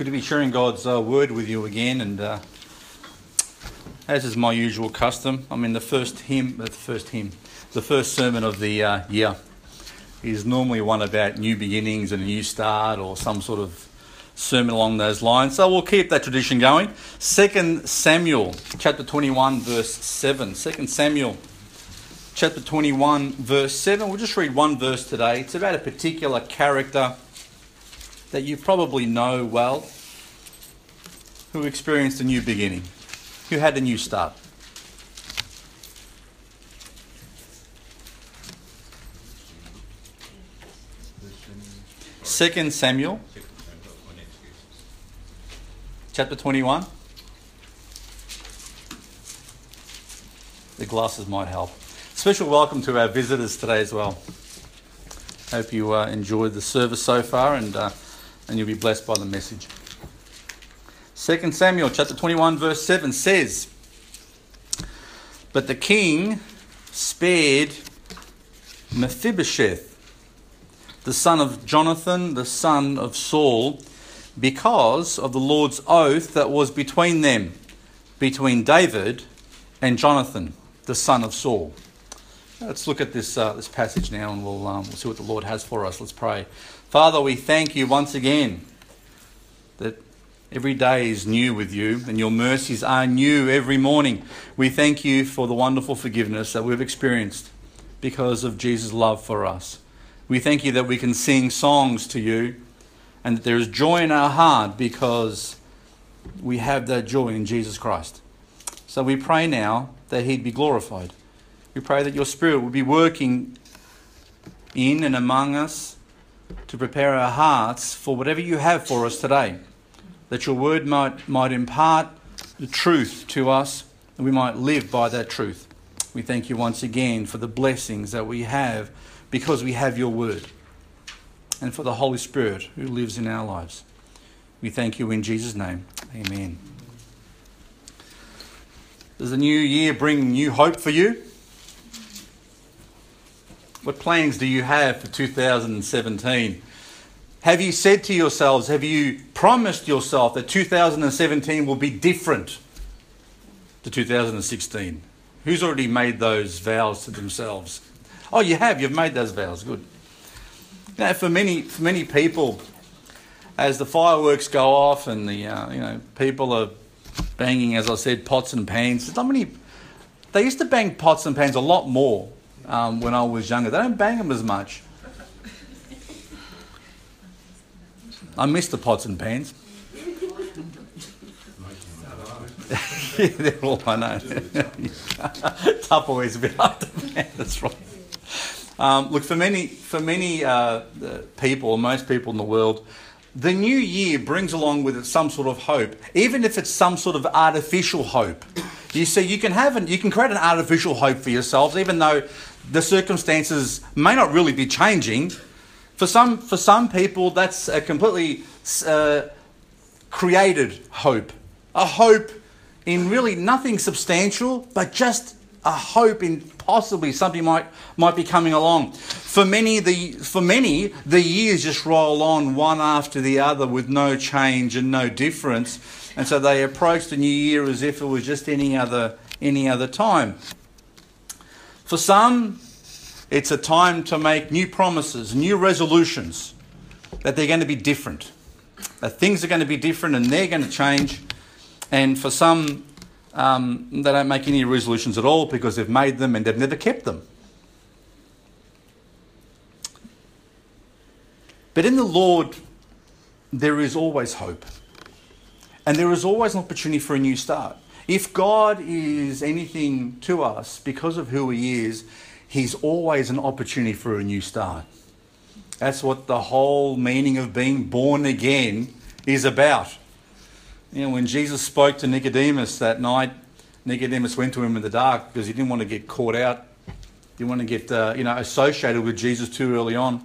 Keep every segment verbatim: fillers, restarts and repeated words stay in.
Good to be sharing God's uh, word with you again, and uh, as is my usual custom, I mean the first hymn, the first hymn, the first sermon of the uh, year is normally one about new beginnings and a new start, or some sort of sermon along those lines. So we'll keep that tradition going. Second Samuel chapter twenty-one verse seven. Second Samuel chapter twenty-one verse seven. We'll just read one verse today. It's about a particular character that you probably know well, who experienced a new beginning, who had a new start. Second Samuel, chapter twenty-one. The glasses might help. Special welcome to our visitors today as well. Hope you uh, enjoyed the service so far, and uh, and you'll be blessed by the message. Second Samuel chapter twenty-one verse seven says, "But the king spared Mephibosheth, the son of Jonathan, the son of Saul, because of the Lord's oath that was between them, between David and Jonathan, the son of Saul." Let's look at this uh, this passage now, and we'll um, we'll see what the Lord has for us. Let's pray. Father, we thank you once again that every day is new with you, and your mercies are new every morning. We thank you for the wonderful forgiveness that we've experienced because of Jesus' love for us. We thank you that we can sing songs to you, and that there is joy in our heart because we have that joy in Jesus Christ. So we pray now that he'd be glorified. We pray that your Spirit will be working in and among us, to prepare our hearts for whatever you have for us today, that your word might might impart the truth to us, and we might live by that truth. We thank you once again for the blessings that we have because we have your word, and for the Holy Spirit who lives in our lives. We thank you in Jesus' name. Amen. Does the new year bring new hope for you? What plans do you have for two thousand seventeen? Have you said to yourselves, have you promised yourself that two thousand seventeen will be different to two thousand sixteen? Who's already made those vows to themselves? Oh, you have. You've made those vows. Good. Now, for many, for many people, as the fireworks go off and the uh, you know people are banging, as I said, pots and pans. How many? They used to bang pots and pans a lot more. Um, when I was younger, they don't bang them as much. I miss the pots and pans. Yeah, they're all I know. Tupperware's a bit hard to bang. That's right. Um, look, for many, for many uh, people, most people in the world, the new year brings along with it some sort of hope, even if it's some sort of artificial hope. You see, you can have, an, you can create an artificial hope for yourselves, even though the circumstances may not really be changing. For some, for some people, that's a completely uh, created hope, a hope in really nothing substantial, but just a hope in possibly something might might be coming along. For many, the for many, the years just roll on one after the other with no change and no difference. And so they approach the new year as if it was just any other any other time. For some, it's a time to make new promises, new resolutions, that they're going to be different, that things are going to be different and they're going to change. And for some, um, they don't make any resolutions at all because they've made them and they've never kept them. But in the Lord, there is always hope. And there is always an opportunity for a new start. If God is anything to us because of who he is, he's always an opportunity for a new start. That's what the whole meaning of being born again is about. You know, when Jesus spoke to Nicodemus that night, Nicodemus went to him in the dark because he didn't want to get caught out. He didn't want to get uh, you know, associated with Jesus too early on.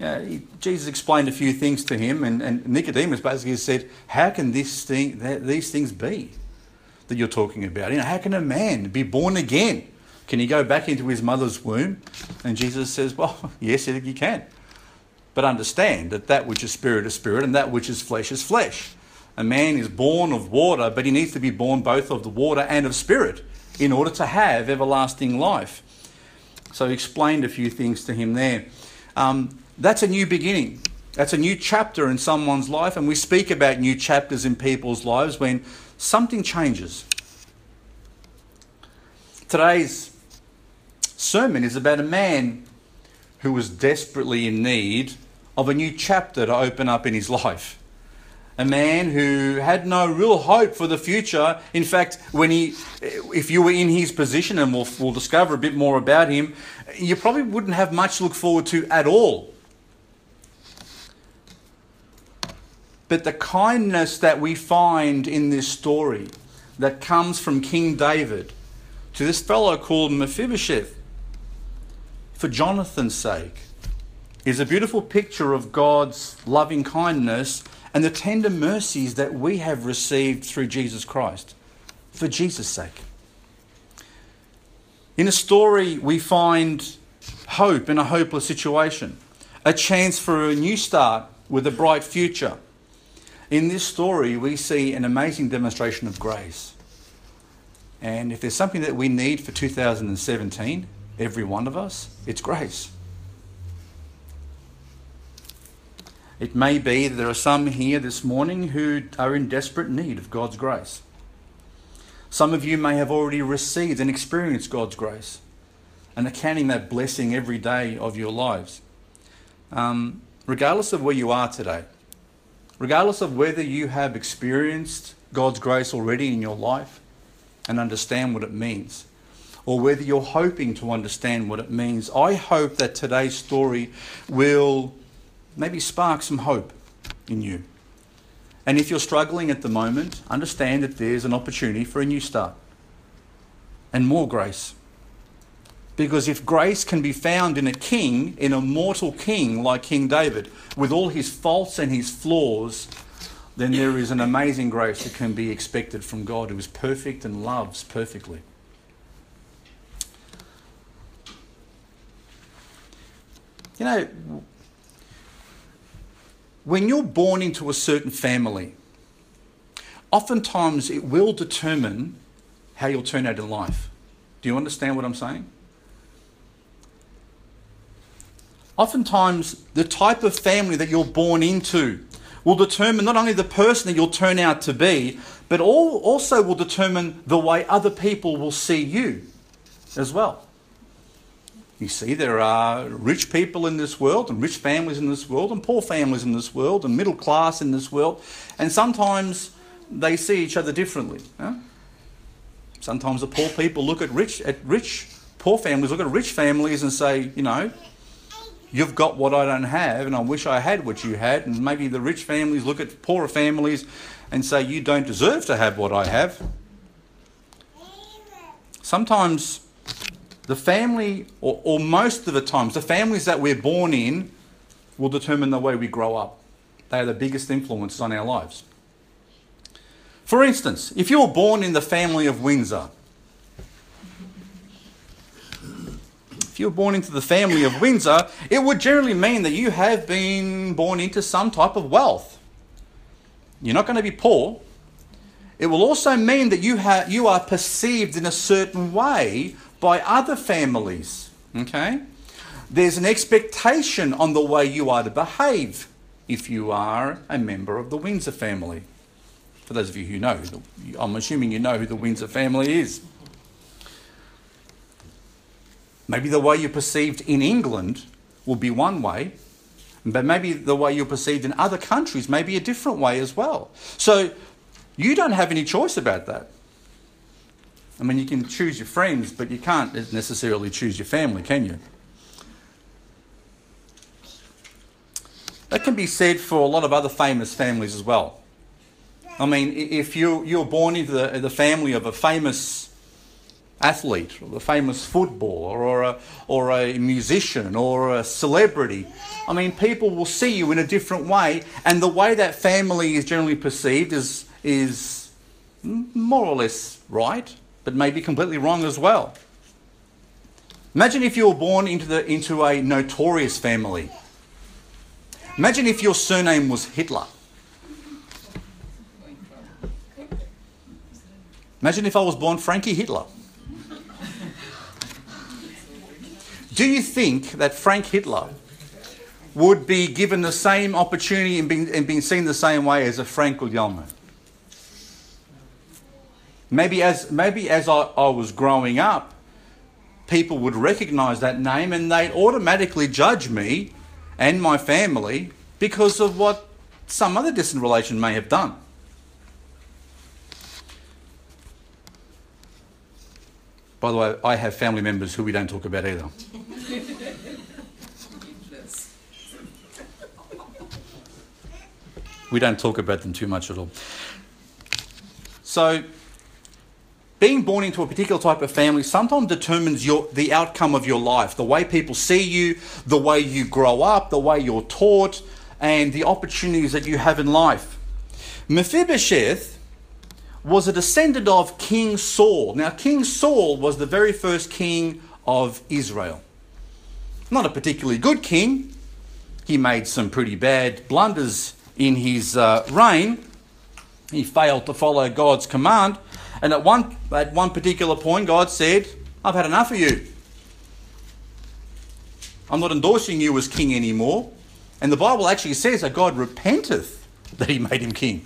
Yeah, he, Jesus explained a few things to him, and, and Nicodemus basically said, "How can this thing, th- these things be that you're talking about? You know, how can a man be born again? Can he go back into his mother's womb?" And Jesus says, "Well, yes, you can, but understand that that which is spirit is spirit, and that which is flesh is flesh. a man is born of water, but he needs to be born both of the water and of spirit in order to have everlasting life. So he explained a few things to him there. Um, that's a new beginning. That's a new chapter in someone's life, and we speak about new chapters in people's lives when something changes. Today's sermon is about a man who was desperately in need of a new chapter to open up in his life. A man who had no real hope for the future. In fact, when he, if you were in his position, and we'll, we'll discover a bit more about him, you probably wouldn't have much to look forward to at all. But the kindness that we find in this story that comes from King David to this fellow called Mephibosheth, for Jonathan's sake, is a beautiful picture of God's loving kindness and the tender mercies that we have received through Jesus Christ, for Jesus' sake. In a story, we find hope in a hopeless situation, a chance for a new start with a bright future. In this story, we see an amazing demonstration of grace. And if there's something that we need for two thousand seventeen, every one of us, it's grace. It may be that there are some here this morning who are in desperate need of God's grace. Some of you may have already received and experienced God's grace and are counting that blessing every day of your lives. Um, regardless of where you are today, regardless of whether you have experienced God's grace already in your life and understand what it means, or whether you're hoping to understand what it means, I hope that today's story will maybe spark some hope in you. And if you're struggling at the moment, understand that there's an opportunity for a new start and more grace. Because if grace can be found in a king, in a mortal king like King David, with all his faults and his flaws, then there is an amazing grace that can be expected from God, who is perfect and loves perfectly. You know, when you're born into a certain family, oftentimes it will determine how you'll turn out in life. Do you understand what I'm saying? Oftentimes, the type of family that you're born into will determine not only the person that you'll turn out to be, but also will determine the way other people will see you as well. You see, there are rich people in this world and rich families in this world and poor families in this world and middle class in this world. And sometimes they see each other differently. Huh? Sometimes the poor people look at rich, at rich, poor families, look at rich families and say, you know, you've got what I don't have and I wish I had what you had. And maybe the rich families look at poorer families and say, you don't deserve to have what I have. Sometimes the family, or, or most of the times, the families that we're born in will determine the way we grow up. They are the biggest influences on our lives. For instance, if you were born in the family of Windsor, if you were born into the family of Windsor, it would generally mean that you have been born into some type of wealth. You're not going to be poor. It will also mean that you, ha- you are perceived in a certain way by other families, okay? There's an expectation on the way you are to behave if you are a member of the Windsor family. For those of you who know, I'm assuming you know who the Windsor family is. Maybe the way you're perceived in England will be one way, but maybe the way you're perceived in other countries may be a different way as well. So you don't have any choice about that. I mean, you can choose your friends, but you can't necessarily choose your family, can you? That can be said for a lot of other famous families as well. I mean, if you, you're born into the, the family of a famous athlete, or a famous footballer, or a, or a musician, or a celebrity, I mean, people will see you in a different way, and the way that family is generally perceived is is more or less right, but maybe completely wrong as well. Imagine if you were born into the into a notorious family. Imagine if your surname was Hitler. Imagine if I was born Frankie Hitler. Do you think that Frank Hitler would be given the same opportunity and being, and being seen the same way as a Frank Guglielmo? Maybe as, maybe as I, I was growing up, people would recognise that name and they'd automatically judge me and my family because of what some other distant relation may have done. By the way, I have family members who we don't talk about either. We don't talk about them too much at all. So, being born into a particular type of family sometimes determines your, the outcome of your life, the way people see you, the way you grow up, the way you're taught, and the opportunities that you have in life. Mephibosheth was a descendant of King Saul. Now, King Saul was the very first king of Israel. Not a particularly good king. He made some pretty bad blunders in his uh, reign. He failed to follow God's command. And at one, at one particular point, God said, I've had enough of you. I'm not endorsing you as king anymore. And the Bible actually says that God repenteth that he made him king.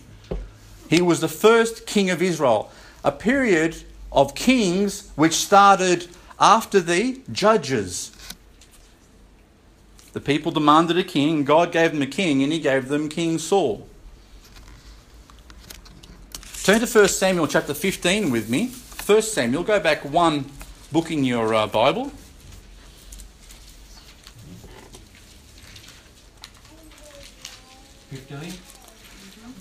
He was the first king of Israel, a period of kings which started after the judges. The people demanded a king, God gave them a king, and he gave them King Saul. Turn to First Samuel chapter fifteen with me. First Samuel, go back one book in your uh, Bible. fifteen?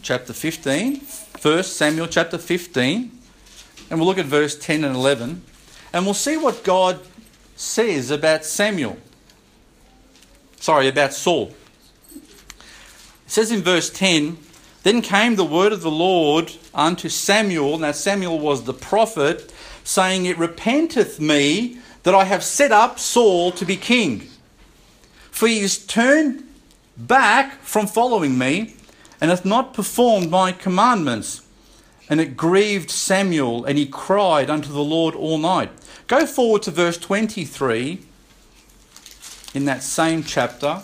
Chapter fifteen. First Samuel chapter fifteen, and we'll look at verse ten and eleven, and we'll see what God says about Samuel. Sorry, about Saul. It says in verse ten, Then came the word of the Lord unto Samuel, now Samuel was the prophet, saying, It repenteth me that I have set up Saul to be king, for he is turned back from following me, and hath not performed my commandments. And it grieved Samuel, and he cried unto the Lord all night. Go forward to verse twenty-three in that same chapter.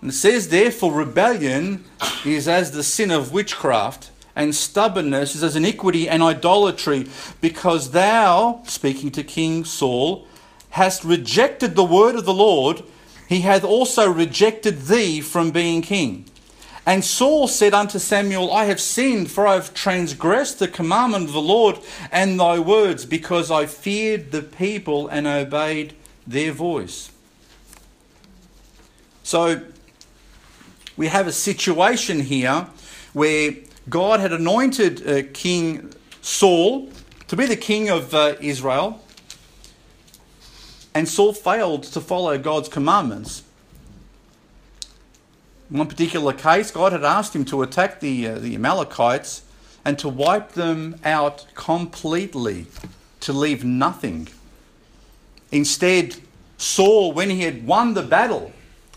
And it says, Therefore rebellion is as the sin of witchcraft, and stubbornness is as iniquity and idolatry, because thou, speaking to King Saul, hast rejected the word of the Lord, he hath also rejected thee from being king. And Saul said unto Samuel, I have sinned, for I have transgressed the commandment of the Lord and thy words, because I feared the people and obeyed their voice. So, we have a situation here where God had anointed uh, King Saul to be the king of uh, Israel. And Saul failed to follow God's commandments. In one particular case, God had asked him to attack the, uh, the Amalekites and to wipe them out completely, to leave nothing. Instead, Saul, when he had won the battle,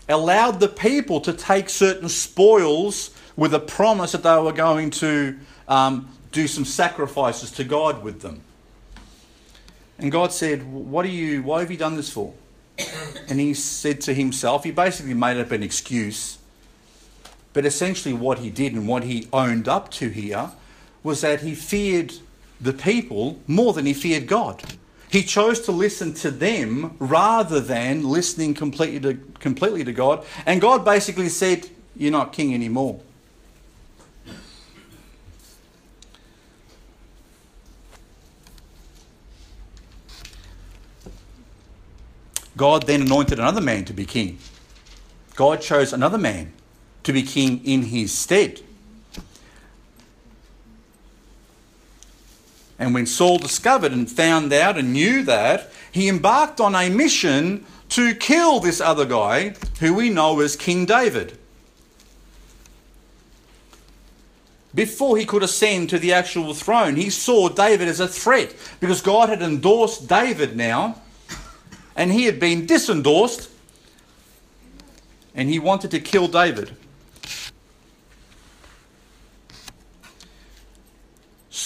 allowed the people to take certain spoils with a promise that they were going to um, do some sacrifices to God with them. And God said, what are you, why have you done this for? And he said to himself, he basically made up an excuse. But essentially what he did and what he owned up to here was that he feared the people more than he feared God. He chose to listen to them rather than listening completely to, completely to God. And God basically said, you're not king anymore. God then anointed another man to be king. God chose another man to be king in his stead. And when Saul discovered and found out and knew that, he embarked on a mission to kill this other guy who we know as King David. Before he could ascend to the actual throne, he saw David as a threat because God had endorsed David now. And he had been disendorsed, and he wanted to kill David.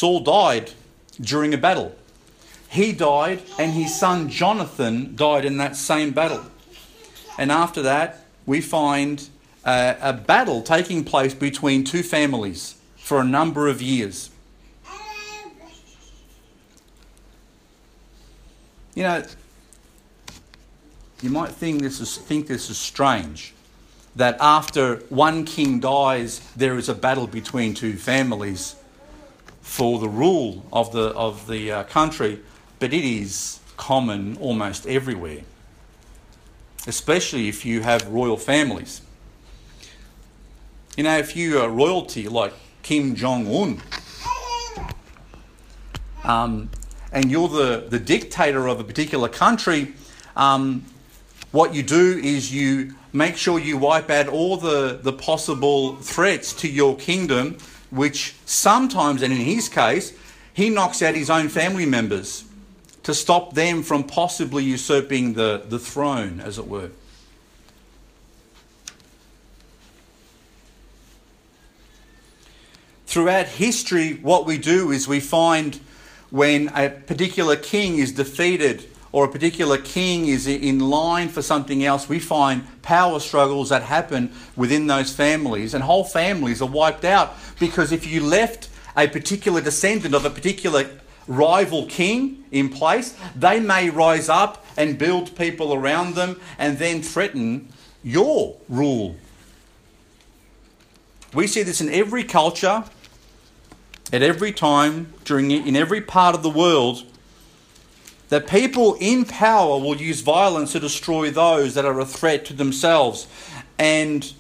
Saul died during a battle. He died, and his son Jonathan died in that same battle. And after that, we find uh, a battle taking place between two families for a number of years. You know, you might think this is think this is strange, that after one king dies, there is a battle between two families for the rule of the of the uh, country. But it is common almost everywhere, especially if you have royal families. You know, if you are royalty like Kim Jong-un, um, and you're the, the dictator of a particular country, um, what you do is you make sure you wipe out all the, the possible threats to your kingdom, which sometimes, and in his case, he knocks out his own family members to stop them from possibly usurping the, the throne, as it were. Throughout history, what we do is we find when a particular king is defeated or a particular king is in line for something else, we find power struggles that happen within those families, and whole families are wiped out, because if you left a particular descendant of a particular rival king in place, they may rise up and build people around them and then threaten your rule. We see this in every culture, at every time, during in every part of the world, that people in power will use violence to destroy those that are a threat to themselves. And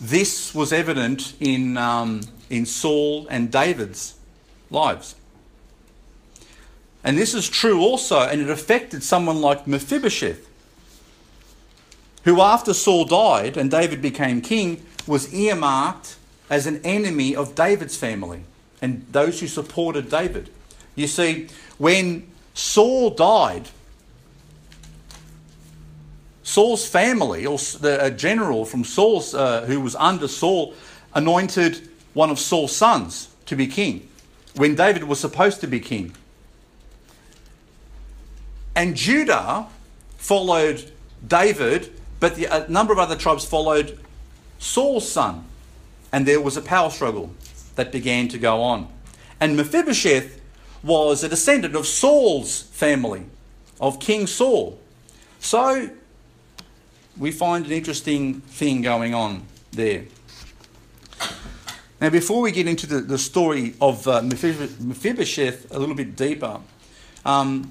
this was evident in um, in Saul and David's lives. And this is true also, and it affected someone like Mephibosheth, who after Saul died and David became king, was earmarked as an enemy of David's family and those who supported David. You see, when Saul died, Saul's family, or a general from Saul's, uh, who was under Saul, anointed one of Saul's sons to be king when David was supposed to be king. And Judah followed David, but the, a number of other tribes followed Saul's son. And there was a power struggle that began to go on. And Mephibosheth was a descendant of Saul's family, of King Saul. So we find an interesting thing going on there. Now, before we get into the, the story of uh, Mephibosheth a little bit deeper, um,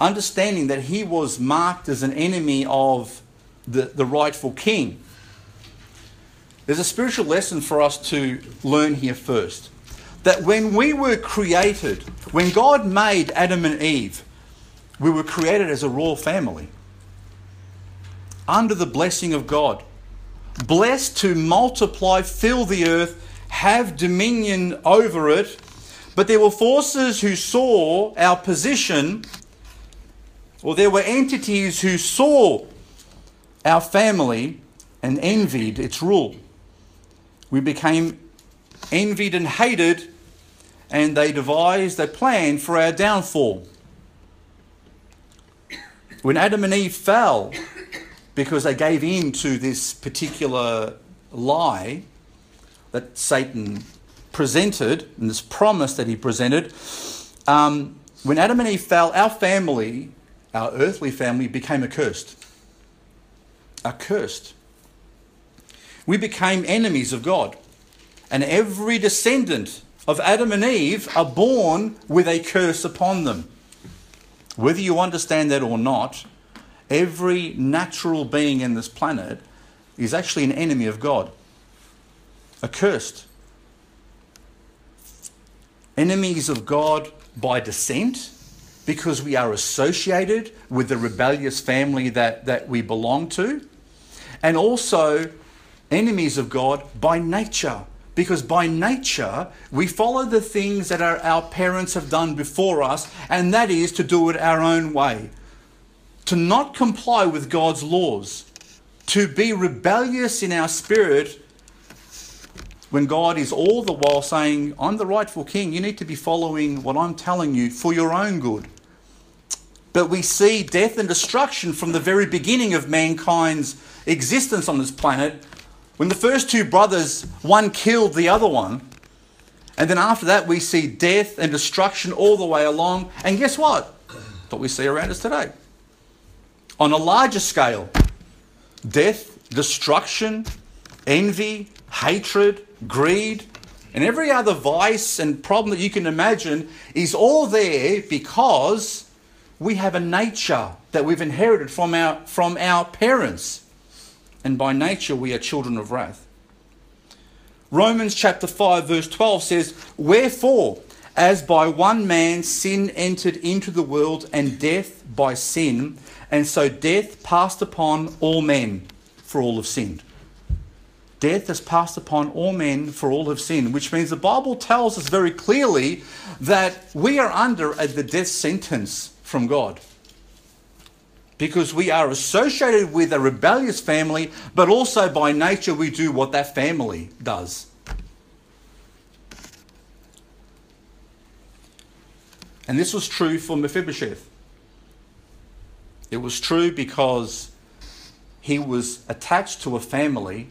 understanding that he was marked as an enemy of the, the rightful king, there's a spiritual lesson for us to learn here first. That when we were created, when God made Adam and Eve, we were created as a royal family, under the blessing of God, blessed to multiply, fill the earth, have dominion over it. But there were forces who saw our position, or there were entities who saw our family and envied its rule. We became envied and hated, and they devised a plan for our downfall. When Adam and Eve fell, because they gave in to this particular lie that Satan presented, and this promise that he presented, um, when Adam and Eve fell, our family... our earthly family became accursed. Accursed. We became enemies of God. And every descendant of Adam and Eve are born with a curse upon them. Whether you understand that or not, every natural being in this planet is actually an enemy of God. Accursed. Enemies of God by descent, because we are associated with the rebellious family that, that we belong to, and also enemies of God by nature, because by nature we follow the things that our, our parents have done before us, and that is to do it our own way, to not comply with God's laws, to be rebellious in our spirit when God is all the while saying, I'm the rightful king, you need to be following what I'm telling you for your own good. But we see death and destruction from the very beginning of mankind's existence on this planet, when the first two brothers, one killed the other one. And then after that, we see death and destruction all the way along. And guess what? That's what we see around us today. On a larger scale, death, destruction, envy, hatred, greed, and every other vice and problem that you can imagine is all there because we have a nature that we've inherited from our, from our parents. And by nature, we are children of wrath. Romans chapter five verse twelve says, wherefore, as by one man sin entered into the world, and death by sin, and so death passed upon all men, for all have sinned. Death has passed upon all men, for all have sinned, which means the Bible tells us very clearly that we are under the death sentence from God. Because we are associated with a rebellious family, but also by nature we do what that family does. And this was true for Mephibosheth. It was true because he was attached to a family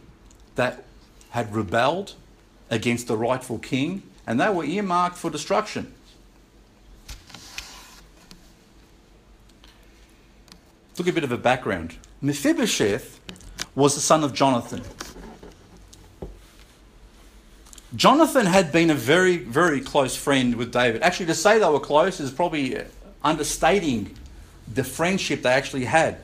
that had rebelled against the rightful king, and they were earmarked for destruction. Look at a bit of a background. Mephibosheth was the son of Jonathan. Jonathan had been a very, very close friend with David. Actually, to say they were close is probably understating the friendship they actually had.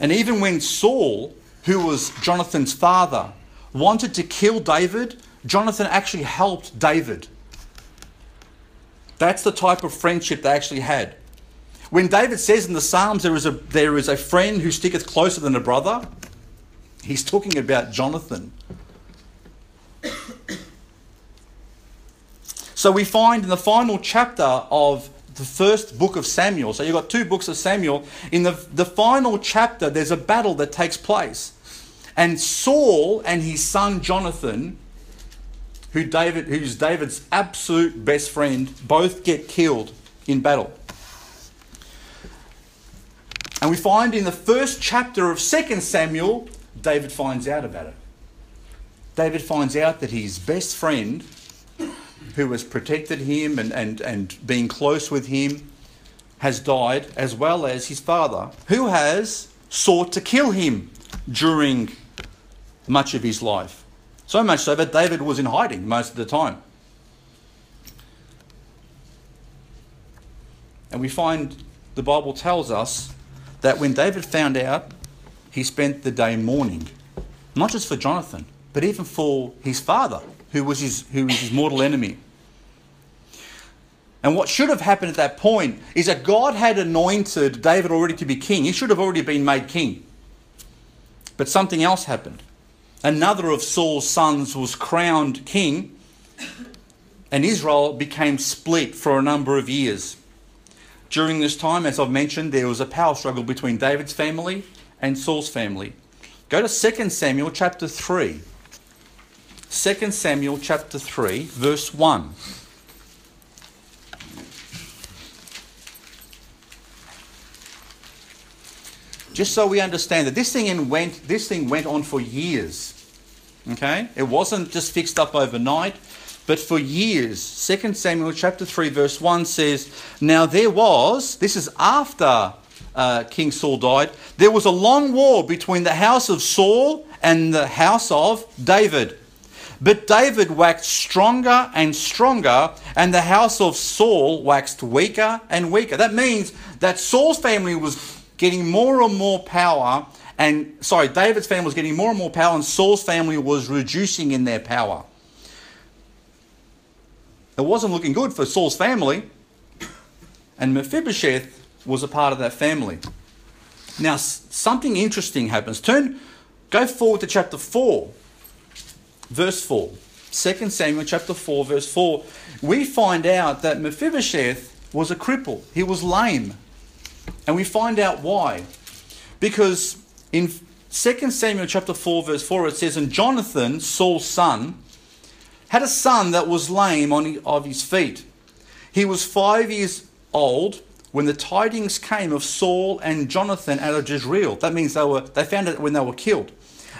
And even when Saul, who was Jonathan's father, wanted to kill David, Jonathan actually helped David. That's the type of friendship they actually had. When David says in the Psalms, there is a there is a friend who sticketh closer than a brother, he's talking about Jonathan. So we find in the final chapter of the first book of Samuel, so you've got two books of Samuel, in the, the final chapter there's a battle that takes place. And Saul and his son Jonathan, who David, who's David's absolute best friend, both get killed in battle. And we find in the first chapter of Second Samuel, David finds out about it. David finds out that his best friend, who has protected him and, and, and been close with him, has died, as well as his father, who has sought to kill him during much of his life. So much so that David was in hiding most of the time. And we find the Bible tells us that when David found out, he spent the day mourning, not just for Jonathan, but even for his father, who was his who is his mortal enemy. And what should have happened at that point is that God had anointed David already to be king. He should have already been made king. But something else happened. Another of Saul's sons was crowned king, and Israel became split for a number of years. During this time, as I've mentioned, there was a power struggle between David's family and Saul's family. Go to Second Samuel chapter three. Second Samuel chapter three, verse one. Just so we understand that this thing went, this thing went on for years. Okay? It wasn't just fixed up overnight. But for years, Second Samuel chapter three verse one says, now there was, this is after uh, King Saul died, there was a long war between the house of Saul and the house of David. But David waxed stronger and stronger, and the house of Saul waxed weaker and weaker. That means that Saul's family was getting more and more power, and sorry, David's family was getting more and more power, and Saul's family was reducing in their power. It wasn't looking good for Saul's family, and Mephibosheth was a part of that family. Now, something interesting happens. Turn, go forward to chapter four, verse four. Second Samuel chapter four, verse four. We find out that Mephibosheth was a cripple. He was lame. And we find out why. Because in Second Samuel chapter four, verse four, it says, "And Jonathan, Saul's son, had a son that was lame on of his feet. He was five years old when the tidings came of Saul and Jonathan out of Jezreel." That means they were they found it when they were killed.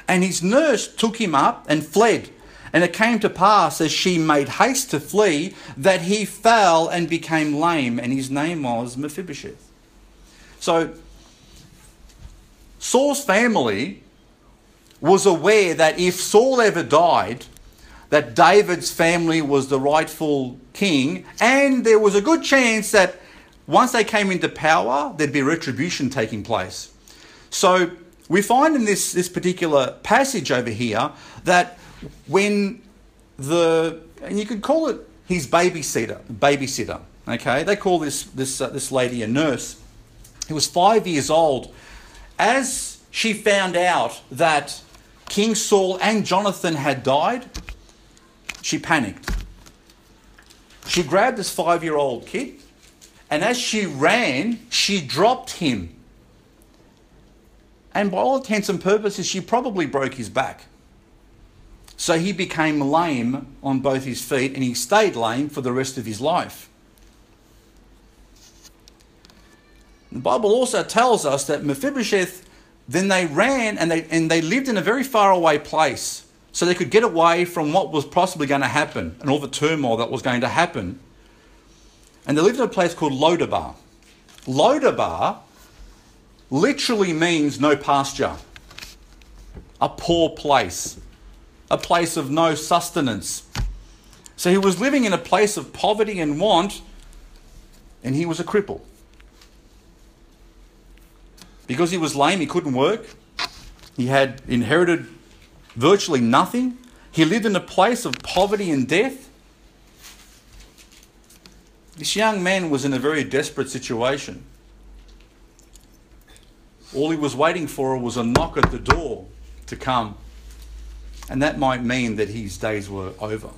"And his nurse took him up and fled. And it came to pass, as she made haste to flee, that he fell and became lame, and his name was Mephibosheth." So Saul's family was aware that if Saul ever died, that David's family was the rightful king, and there was a good chance that once they came into power, there'd be retribution taking place. So we find in this, this particular passage over here that when the, and you could call it his babysitter, babysitter, okay? They call this this uh, this lady a nurse. Who was five years old. As she found out that King Saul and Jonathan had died, she panicked. She grabbed this five-year-old kid, and as she ran, she dropped him. And by all intents and purposes, she probably broke his back. So he became lame on both his feet, and he stayed lame for the rest of his life. The Bible also tells us that Mephibosheth, then they ran and they and they lived in a very faraway place so they could get away from what was possibly going to happen and all the turmoil that was going to happen. And they lived in a place called Lo-debar. Lo-debar literally means no pasture, a poor place, a place of no sustenance. So he was living in a place of poverty and want, and he was a cripple. Because he was lame, he couldn't work. He had inherited virtually nothing. He lived in a place of poverty and death. This young man was in a very desperate situation. All he was waiting for was a knock at the door to come. And that might mean that his days were over.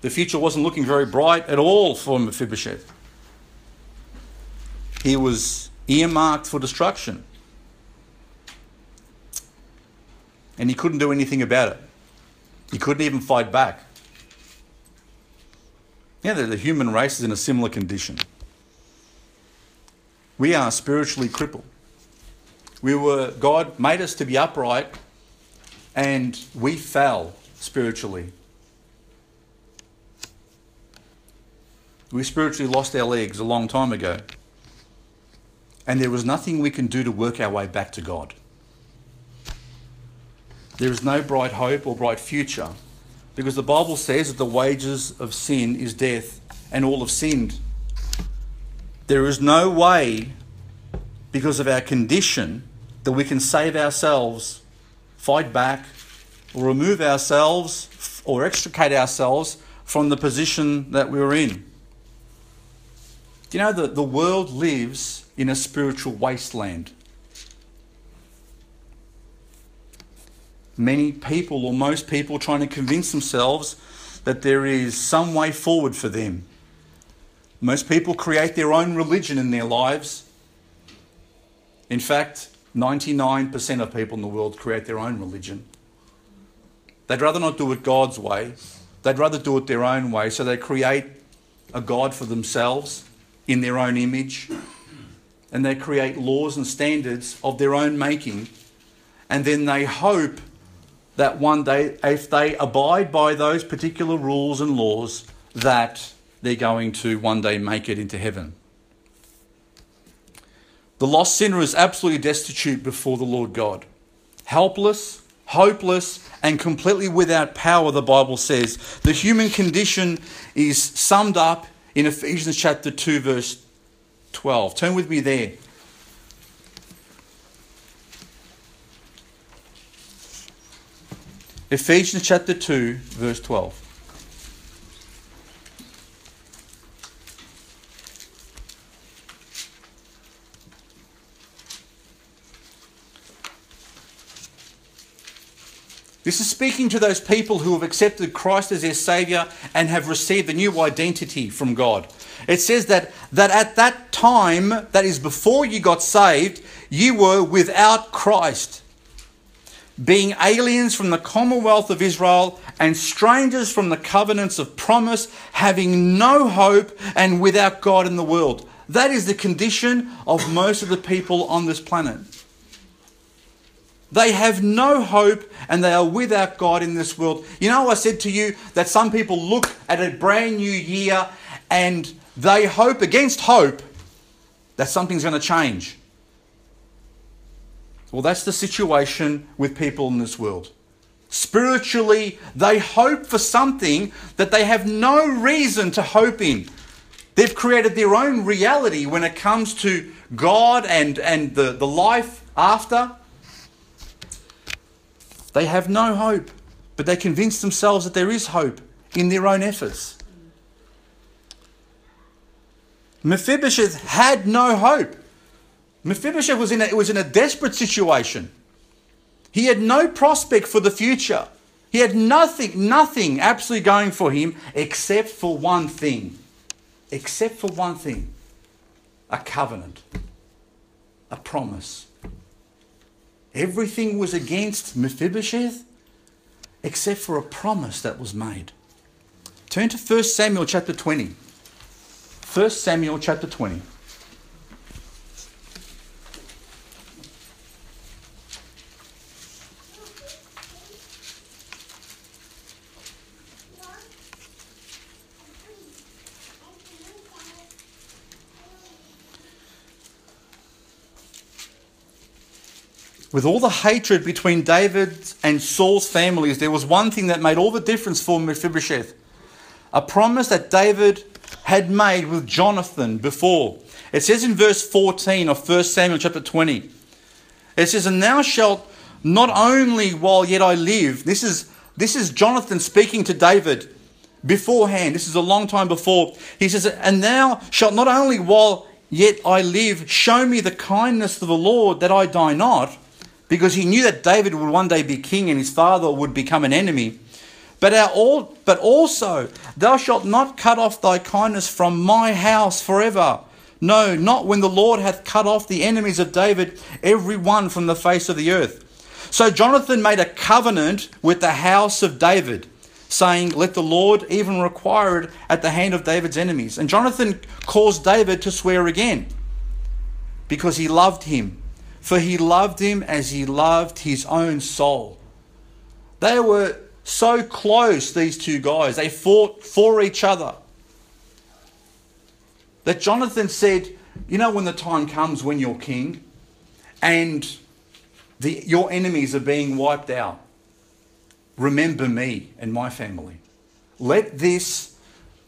The future wasn't looking very bright at all for Mephibosheth. He was earmarked for destruction. And he couldn't do anything about it. He couldn't even fight back. Yeah, the human race is in a similar condition. We are spiritually crippled. We were, God made us to be upright, and we fell spiritually. We spiritually lost our legs a long time ago. And there was nothing we can do to work our way back to God. There is no bright hope or bright future, because the Bible says that the wages of sin is death, and all have sinned. There is no way, because of our condition, that we can save ourselves, fight back, or remove ourselves or extricate ourselves from the position that we were in. Do you know that the world lives in a spiritual wasteland? Many people, or most people, trying to convince themselves that there is some way forward for them. Most people create their own religion in their lives. In fact, ninety-nine percent of people in the world create their own religion. They'd rather not do it God's way. They'd rather do it their own way. So they create a God for themselves in their own image. And they create laws and standards of their own making. And then they hope that one day, if they abide by those particular rules and laws, that they're going to one day make it into heaven. The lost sinner is absolutely destitute before the Lord God. Helpless, hopeless, and completely without power, the Bible says. The human condition is summed up in Ephesians chapter two, verse twelve. Turn with me there. Ephesians chapter two, verse twelve. This is speaking to those people who have accepted Christ as their Saviour and have received a new identity from God. It says that, that at that time that is before you got saved, Ye were without Christ, being aliens from the commonwealth of Israel and strangers from the covenants of promise, having no hope and without God in the world. That is the condition of most of the people on this planet. They have no hope and they are without God in this world. You know, I said to you that some people look at a brand new year and they hope against hope that something's going to change. Well, that's the situation with people in this world. Spiritually, they hope for something that they have no reason to hope in. They've created their own reality when it comes to God and, and the, the life after. They have no hope, but they convince themselves that there is hope in their own efforts. Mephibosheth had no hope. Mephibosheth was in a, was in a desperate situation. He had no prospect for the future. He had nothing, nothing absolutely going for him except for one thing. Except for one thing. A covenant. A promise. Everything was against Mephibosheth except for a promise that was made. Turn to First Samuel chapter twenty. First Samuel chapter twenty. With all the hatred between David and Saul's families, there was one thing that made all the difference for Mephibosheth. A promise that David had made with Jonathan before. It says in verse fourteen of First Samuel chapter twenty. It says, "And thou shalt not only while yet I live." This is, this is Jonathan speaking to David beforehand. This is a long time before. He says, "And thou shalt not only while yet I live, show me the kindness of the Lord that I die not." Because he knew that David would one day be king and his father would become an enemy. But, our all, but also, thou shalt not cut off thy kindness from my house forever. No, not when the Lord hath cut off the enemies of David, every one from the face of the earth. So Jonathan made a covenant with the house of David, saying, "Let the Lord even require it at the hand of David's enemies." And Jonathan caused David to swear again, because he loved him. For he loved him as he loved his own soul. They were so close, these two guys. They fought for each other. That Jonathan said, "You know, when the time comes when you're king and the, your enemies are being wiped out, remember me and my family. Let this,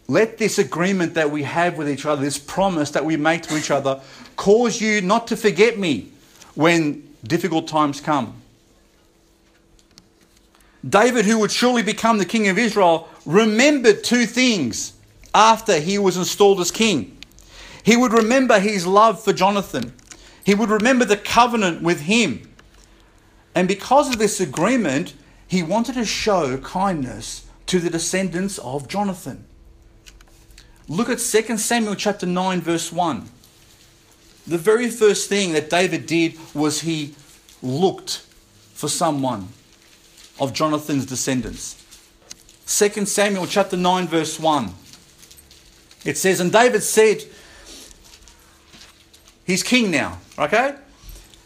let this agreement that we have with each other, this promise that we make to each other, cause you not to forget me when difficult times come." David, who would surely become the king of Israel, remembered two things after he was installed as king. He would remember his love for Jonathan. He would remember the covenant with him. And because of this agreement, he wanted to show kindness to the descendants of Jonathan. Look at Second Samuel chapter nine verse one. The very first thing that David did was he looked for someone of Jonathan's descendants. Second Samuel chapter nine verse one. It says, and David said, he's king now, okay?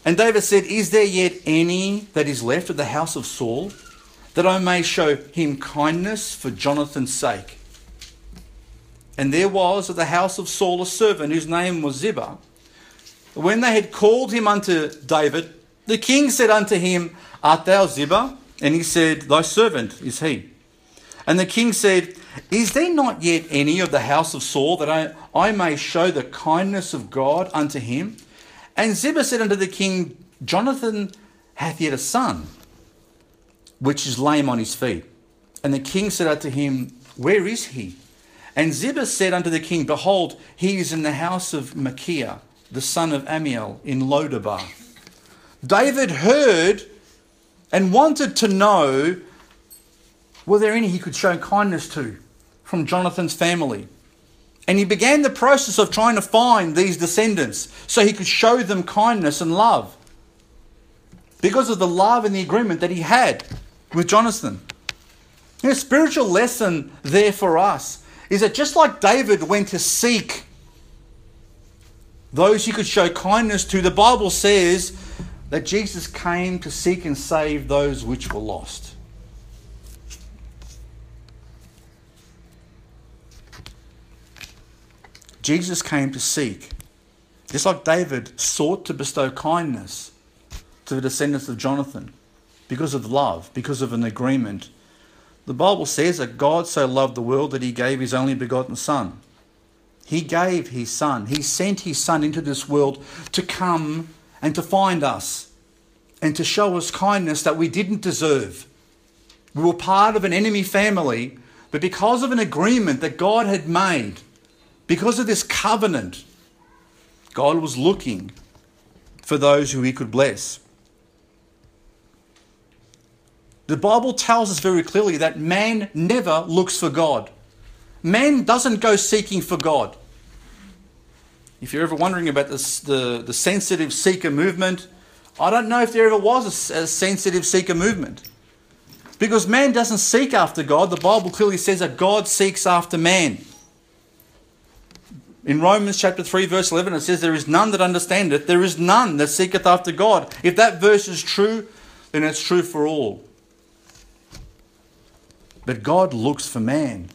And David said, "Is there yet any that is left of the house of Saul, that I may show him kindness for Jonathan's sake?" And there was of the house of Saul a servant whose name was Ziba. When they had called him unto David, the king said unto him, "Art thou Ziba?" And he said, "Thy servant is he." And the king said, "Is there not yet any of the house of Saul, that I, I may show the kindness of God unto him?" And Ziba said unto the king, "Jonathan hath yet a son, which is lame on his feet." And the king said unto him, "Where is he?" And Ziba said unto the king, "Behold, he is in the house of Machir, the son of Amiel, in Lo-debar." David heard and wanted to know, were there any he could show kindness to from Jonathan's family? And he began the process of trying to find these descendants so he could show them kindness and love, because of the love and the agreement that he had with Jonathan. You know, spiritual lesson there for us is that just like David went to seek those he could show kindness to, the Bible says that Jesus came to seek and save those which were lost. Jesus came to seek, just like David sought to bestow kindness to the descendants of Jonathan because of love, because of an agreement. The Bible says that God so loved the world that he gave his only begotten Son. He gave his Son. He sent his Son into this world to come and to find us and to show us kindness that we didn't deserve. We were part of an enemy family, but because of an agreement that God had made, because of this covenant, God was looking for those who he could bless. The Bible tells us very clearly that man never looks for God. Man doesn't go seeking for God. If you're ever wondering about this, the, the sensitive seeker movement, I don't know if there ever was a, a sensitive seeker movement. Because man doesn't seek after God. The Bible clearly says that God seeks after man. In Romans chapter three, verse eleven, it says, "There is none that understandeth, there is none that seeketh after God." If that verse is true, then it's true for all. But God looks for man.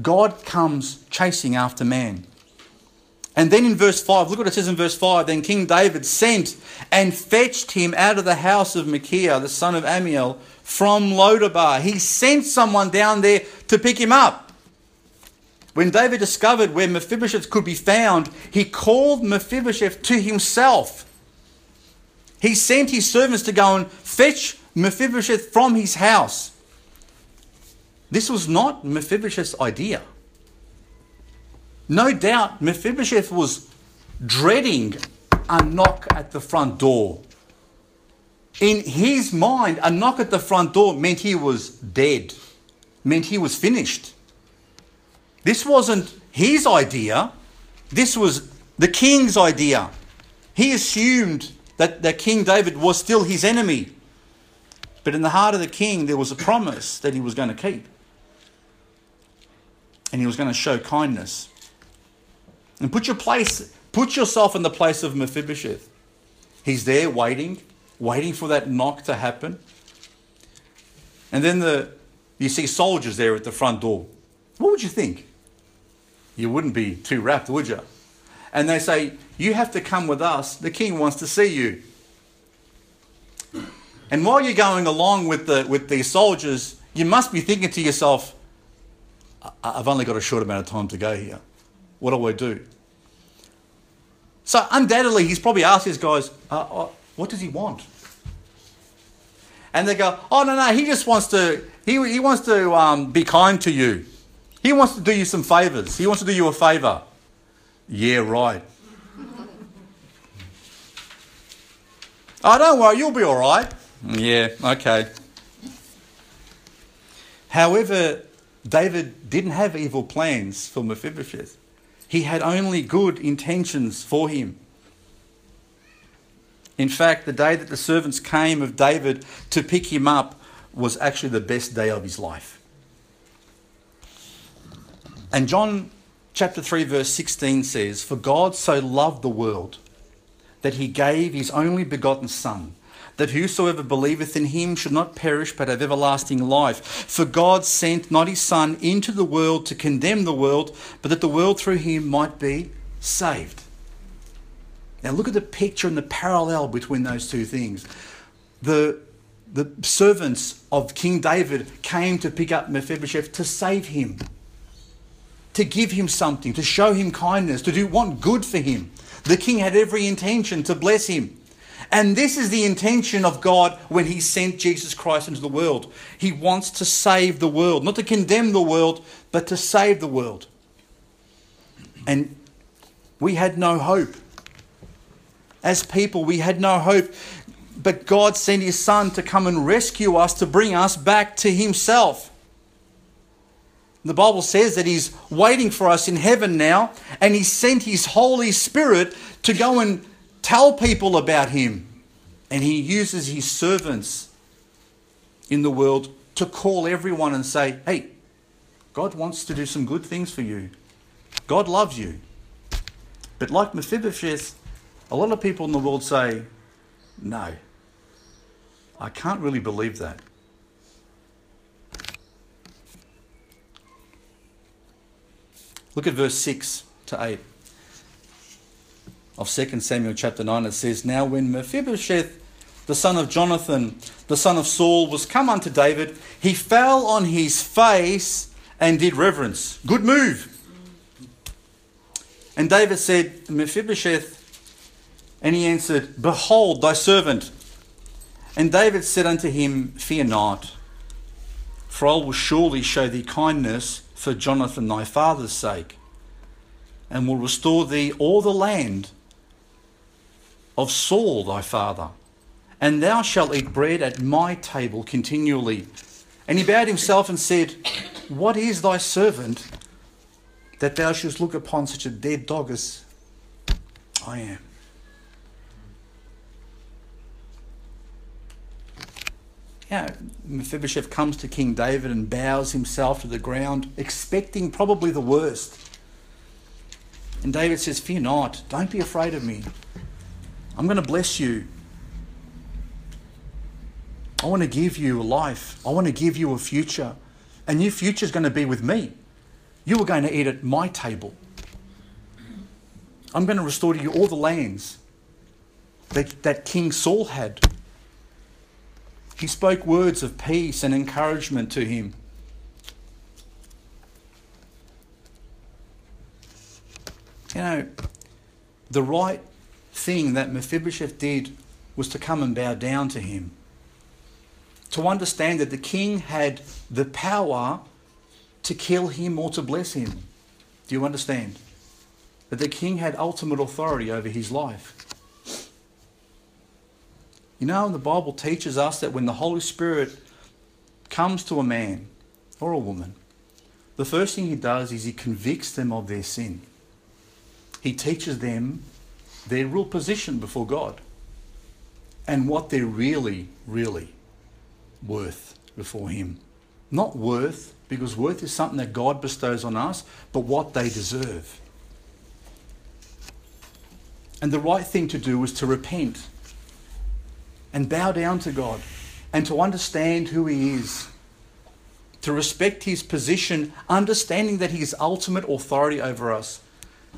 God comes chasing after man. And then in verse five, look what it says in verse five, "Then King David sent and fetched him out of the house of Machir, the son of Amiel, from Lo-debar." He sent someone down there to pick him up. When David discovered where Mephibosheth could be found, he called Mephibosheth to himself. He sent his servants to go and fetch Mephibosheth from his house. This was not Mephibosheth's idea. No doubt Mephibosheth was dreading a knock at the front door. In his mind, a knock at the front door meant he was dead, meant he was finished. This wasn't his idea. This was the king's idea. He assumed that, that King David was still his enemy. But in the heart of the king, there was a promise that he was going to keep. And he was going to show kindness. And put your place, put yourself in the place of Mephibosheth. He's there waiting, waiting for that knock to happen. And then the you see soldiers there at the front door. What would you think? You wouldn't be too rapt, would you? And they say, "You have to come with us. The king wants to see you." And while you're going along with the with these soldiers, you must be thinking to yourself, "I've only got a short amount of time to go here. What do I do?" So undoubtedly, he's probably asked these guys, uh, uh, "What does he want?" And they go, "Oh no, no, he just wants to. He he wants to um, be kind to you. He wants to do you some favours. He wants to do you a favour." "Yeah, right." "Oh, don't worry, you'll be all right." "Yeah, okay." However, David didn't have evil plans for Mephibosheth. He had only good intentions for him. In fact, the day that the servants came of David to pick him up was actually the best day of his life. And John chapter three verse sixteen says, "For God so loved the world that he gave his only begotten Son, that whosoever believeth in him should not perish but have everlasting life. For God sent not his Son into the world to condemn the world, but that the world through him might be saved." Now look at the picture and the parallel between those two things. The, the servants of King David came to pick up Mephibosheth to save him, to give him something, to show him kindness, to do want good for him. The king had every intention to bless him. And this is the intention of God when he sent Jesus Christ into the world. He wants to save the world, not to condemn the world, but to save the world. And we had no hope. As people, we had no hope. But God sent his Son to come and rescue us, to bring us back to himself. The Bible says that he's waiting for us in heaven now, and he sent his Holy Spirit to go and tell people about him. And he uses his servants in the world to call everyone and say, hey, God wants to do some good things for you. God loves you. But like Mephibosheth, a lot of people in the world say, no, I can't really believe that. Look at verse six to eight of Second Samuel chapter nine. It says, Now when Mephibosheth, the son of Jonathan, the son of Saul, was come unto David, he fell on his face and did reverence. Good move. And David said, Mephibosheth, and he answered, Behold thy servant. And David said unto him, Fear not, for I will surely show thee kindness for Jonathan thy father's sake, and will restore thee all the land of Saul thy father, and thou shalt eat bread at my table continually. And he bowed himself and said, What is thy servant, that thou shouldst look upon such a dead dog as I am? Yeah, Mephibosheth comes to King David and bows himself to the ground, expecting probably the worst. And David says, Fear not, don't be afraid of me. I'm going to bless you. I want to give you a life. I want to give you a future. And your future is going to be with me. You are going to eat at my table. I'm going to restore to you all the lands that, that King Saul had. He spoke words of peace and encouragement to him. You know, the right thing that Mephibosheth did was to come and bow down to him, to understand that the king had the power to kill him or to bless him. Do you understand? That the king had ultimate authority over his life. You know, the Bible teaches us that when the Holy Spirit comes to a man or a woman, the first thing he does is he convicts them of their sin. He teaches them their real position before God and what they're really, really worth before him. Not worth, because worth is something that God bestows on us, but what they deserve. And the right thing to do is to repent and bow down to God and to understand who he is, to respect his position, understanding that he is ultimate authority over us.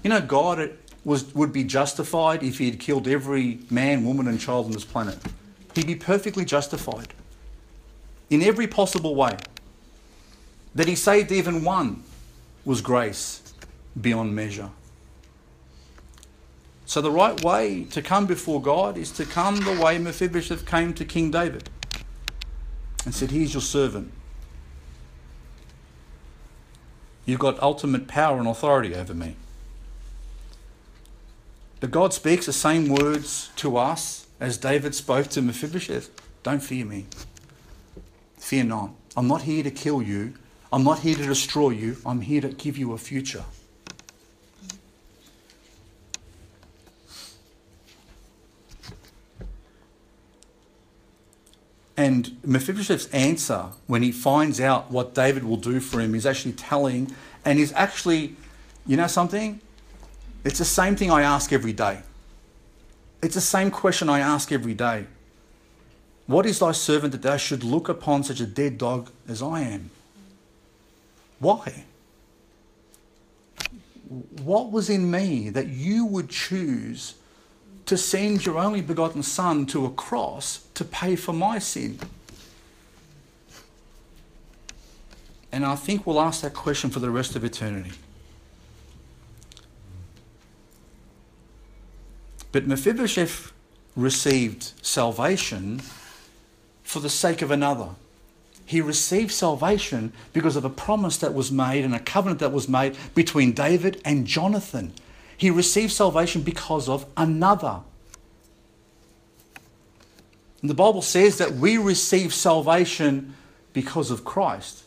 You know, God was would be justified if he had killed every man, woman and child on this planet. He'd be perfectly justified in every possible way. That he saved even one was grace beyond measure. So the right way to come before God is to come the way Mephibosheth came to King David and said, Here's your servant. You've got ultimate power and authority over me. But God speaks the same words to us as David spoke to Mephibosheth. Don't fear me. Fear not. I'm not here to kill you. I'm not here to destroy you. I'm here to give you a future. And Mephibosheth's answer when he finds out what David will do for him is actually telling, and is actually, you know something? It's the same thing I ask every day. It's the same question I ask every day. What is thy servant that thou should look upon such a dead dog as I am? Why? What was in me that you would choose to send your only begotten son to a cross to pay for my sin? And I think we'll ask that question for the rest of eternity. But Mephibosheth received salvation for the sake of another. He received salvation because of a promise that was made and a covenant that was made between David and Jonathan. He received salvation because of another. And the Bible says that we receive salvation because of Christ.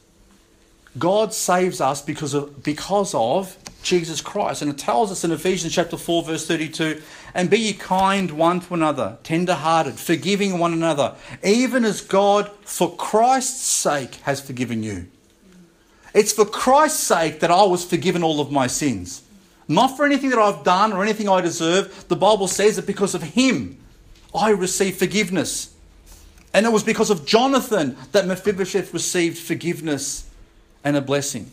God saves us because of because of Jesus Christ. And it tells us in Ephesians chapter four, verse thirty-two, "And be ye kind one to another, tender-hearted, forgiving one another, even as God for Christ's sake has forgiven you." It's for Christ's sake that I was forgiven all of my sins. Not for anything that I've done or anything I deserve. The Bible says that because of him, I received forgiveness. And it was because of Jonathan that Mephibosheth received forgiveness and a blessing.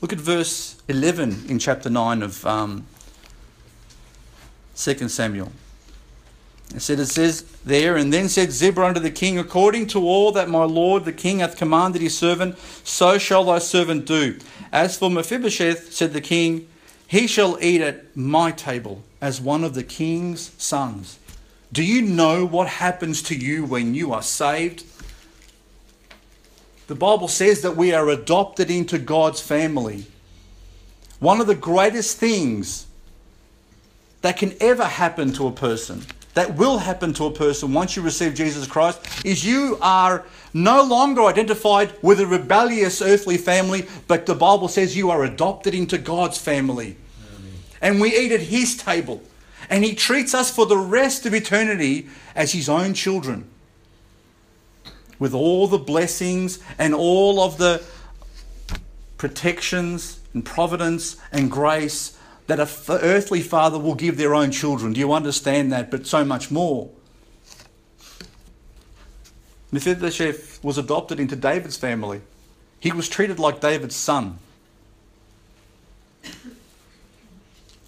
Look at verse eleven in chapter nine of um, Second Samuel. It said, it says there, "And then said Ziba unto the king, According to all that my lord the king hath commanded his servant, so shall thy servant do. As for Mephibosheth, said the king, he shall eat at my table as one of the king's sons." Do you know what happens to you when you are saved? The Bible says that we are adopted into God's family. One of the greatest things that can ever happen to a person, that will happen to a person once you receive Jesus Christ, is you are no longer identified with a rebellious earthly family, but the Bible says you are adopted into God's family. Amen. And we eat at his table. And he treats us for the rest of eternity as his own children, with all the blessings and all of the protections and providence and grace that an earthly father will give their own children. Do you understand that? But so much more. Mephibosheth was adopted into David's family. He was treated like David's son.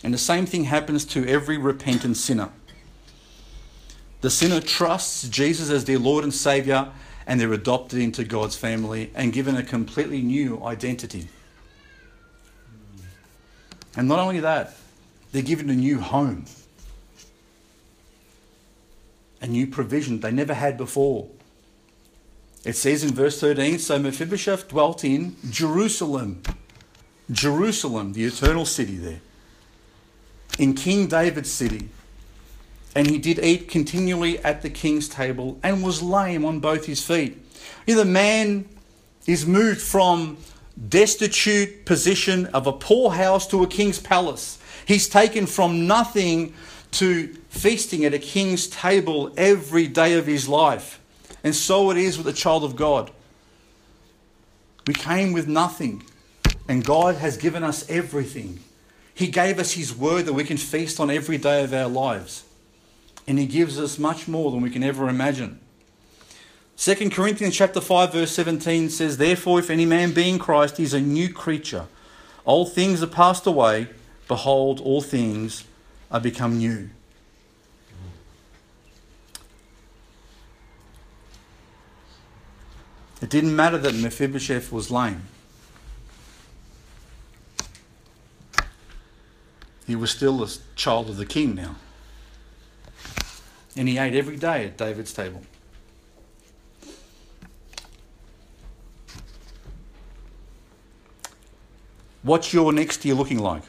And the same thing happens to every repentant sinner. The sinner trusts Jesus as their Lord and Saviour, and they're adopted into God's family and given a completely new identity. And not only that, they're given a new home, a new provision they never had before. It says in verse thirteen, "So Mephibosheth dwelt in Jerusalem." Jerusalem, the eternal city there. In King David's city. "And he did eat continually at the king's table and was lame on both his feet." You know, the man is moved from destitute position of a poor house to a king's palace. He's taken from nothing to feasting at a king's table every day of his life. And so it is with the child of God. We came with nothing, and God has given us everything. He gave us his word that we can feast on every day of our lives. And he gives us much more than we can ever imagine. Second Corinthians chapter five, verse seventeen says, "Therefore, if any man be in Christ, he is a new creature. Old things are passed away. Behold, all things are become new." It didn't matter that Mephibosheth was lame. He was still a child of the king now. And he ate every day at David's table. What's your next year looking like?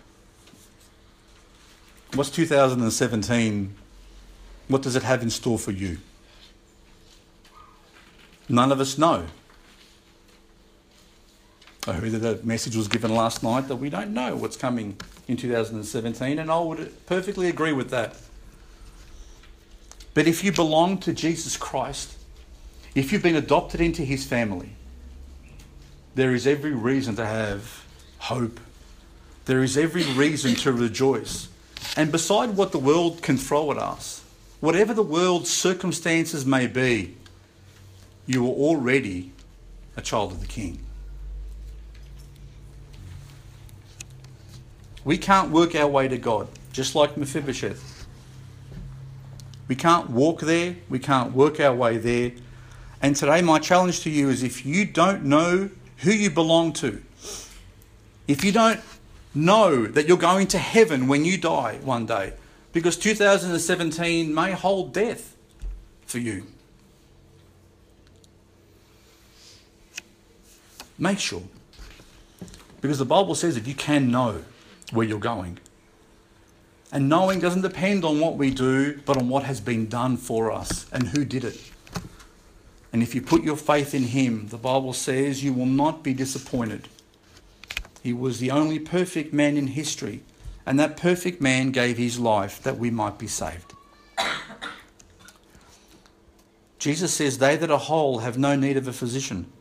What's two thousand seventeen? What does it have in store for you? None of us know. I heard that a message was given last night that we don't know what's coming in two thousand seventeen, and I would perfectly agree with that. But if you belong to Jesus Christ, if you've been adopted into his family, there is every reason to have hope. There is every reason to rejoice. And beside what the world can throw at us, whatever the world's circumstances may be, you are already a child of the King. We can't work our way to God, just like Mephibosheth. We can't walk there. We can't work our way there. And today my challenge to you is, if you don't know who you belong to, if you don't know that you're going to heaven when you die one day, because two thousand seventeen may hold death for you, make sure. Because the Bible says that you can know where you're going. And knowing doesn't depend on what we do, but on what has been done for us and who did it. And if you put your faith in him, the Bible says you will not be disappointed. He was the only perfect man in history, and that perfect man gave his life that we might be saved. Jesus says, "They that are whole have no need of a physician,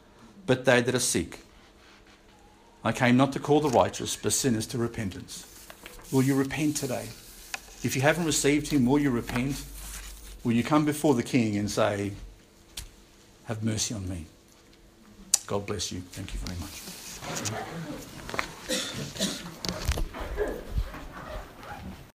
but they that are sick. I came not to call the righteous, but sinners to repentance." Will you repent today? If you haven't received him, will you repent? Will you come before the King and say, "Have mercy on me"? God bless you. Thank you very much.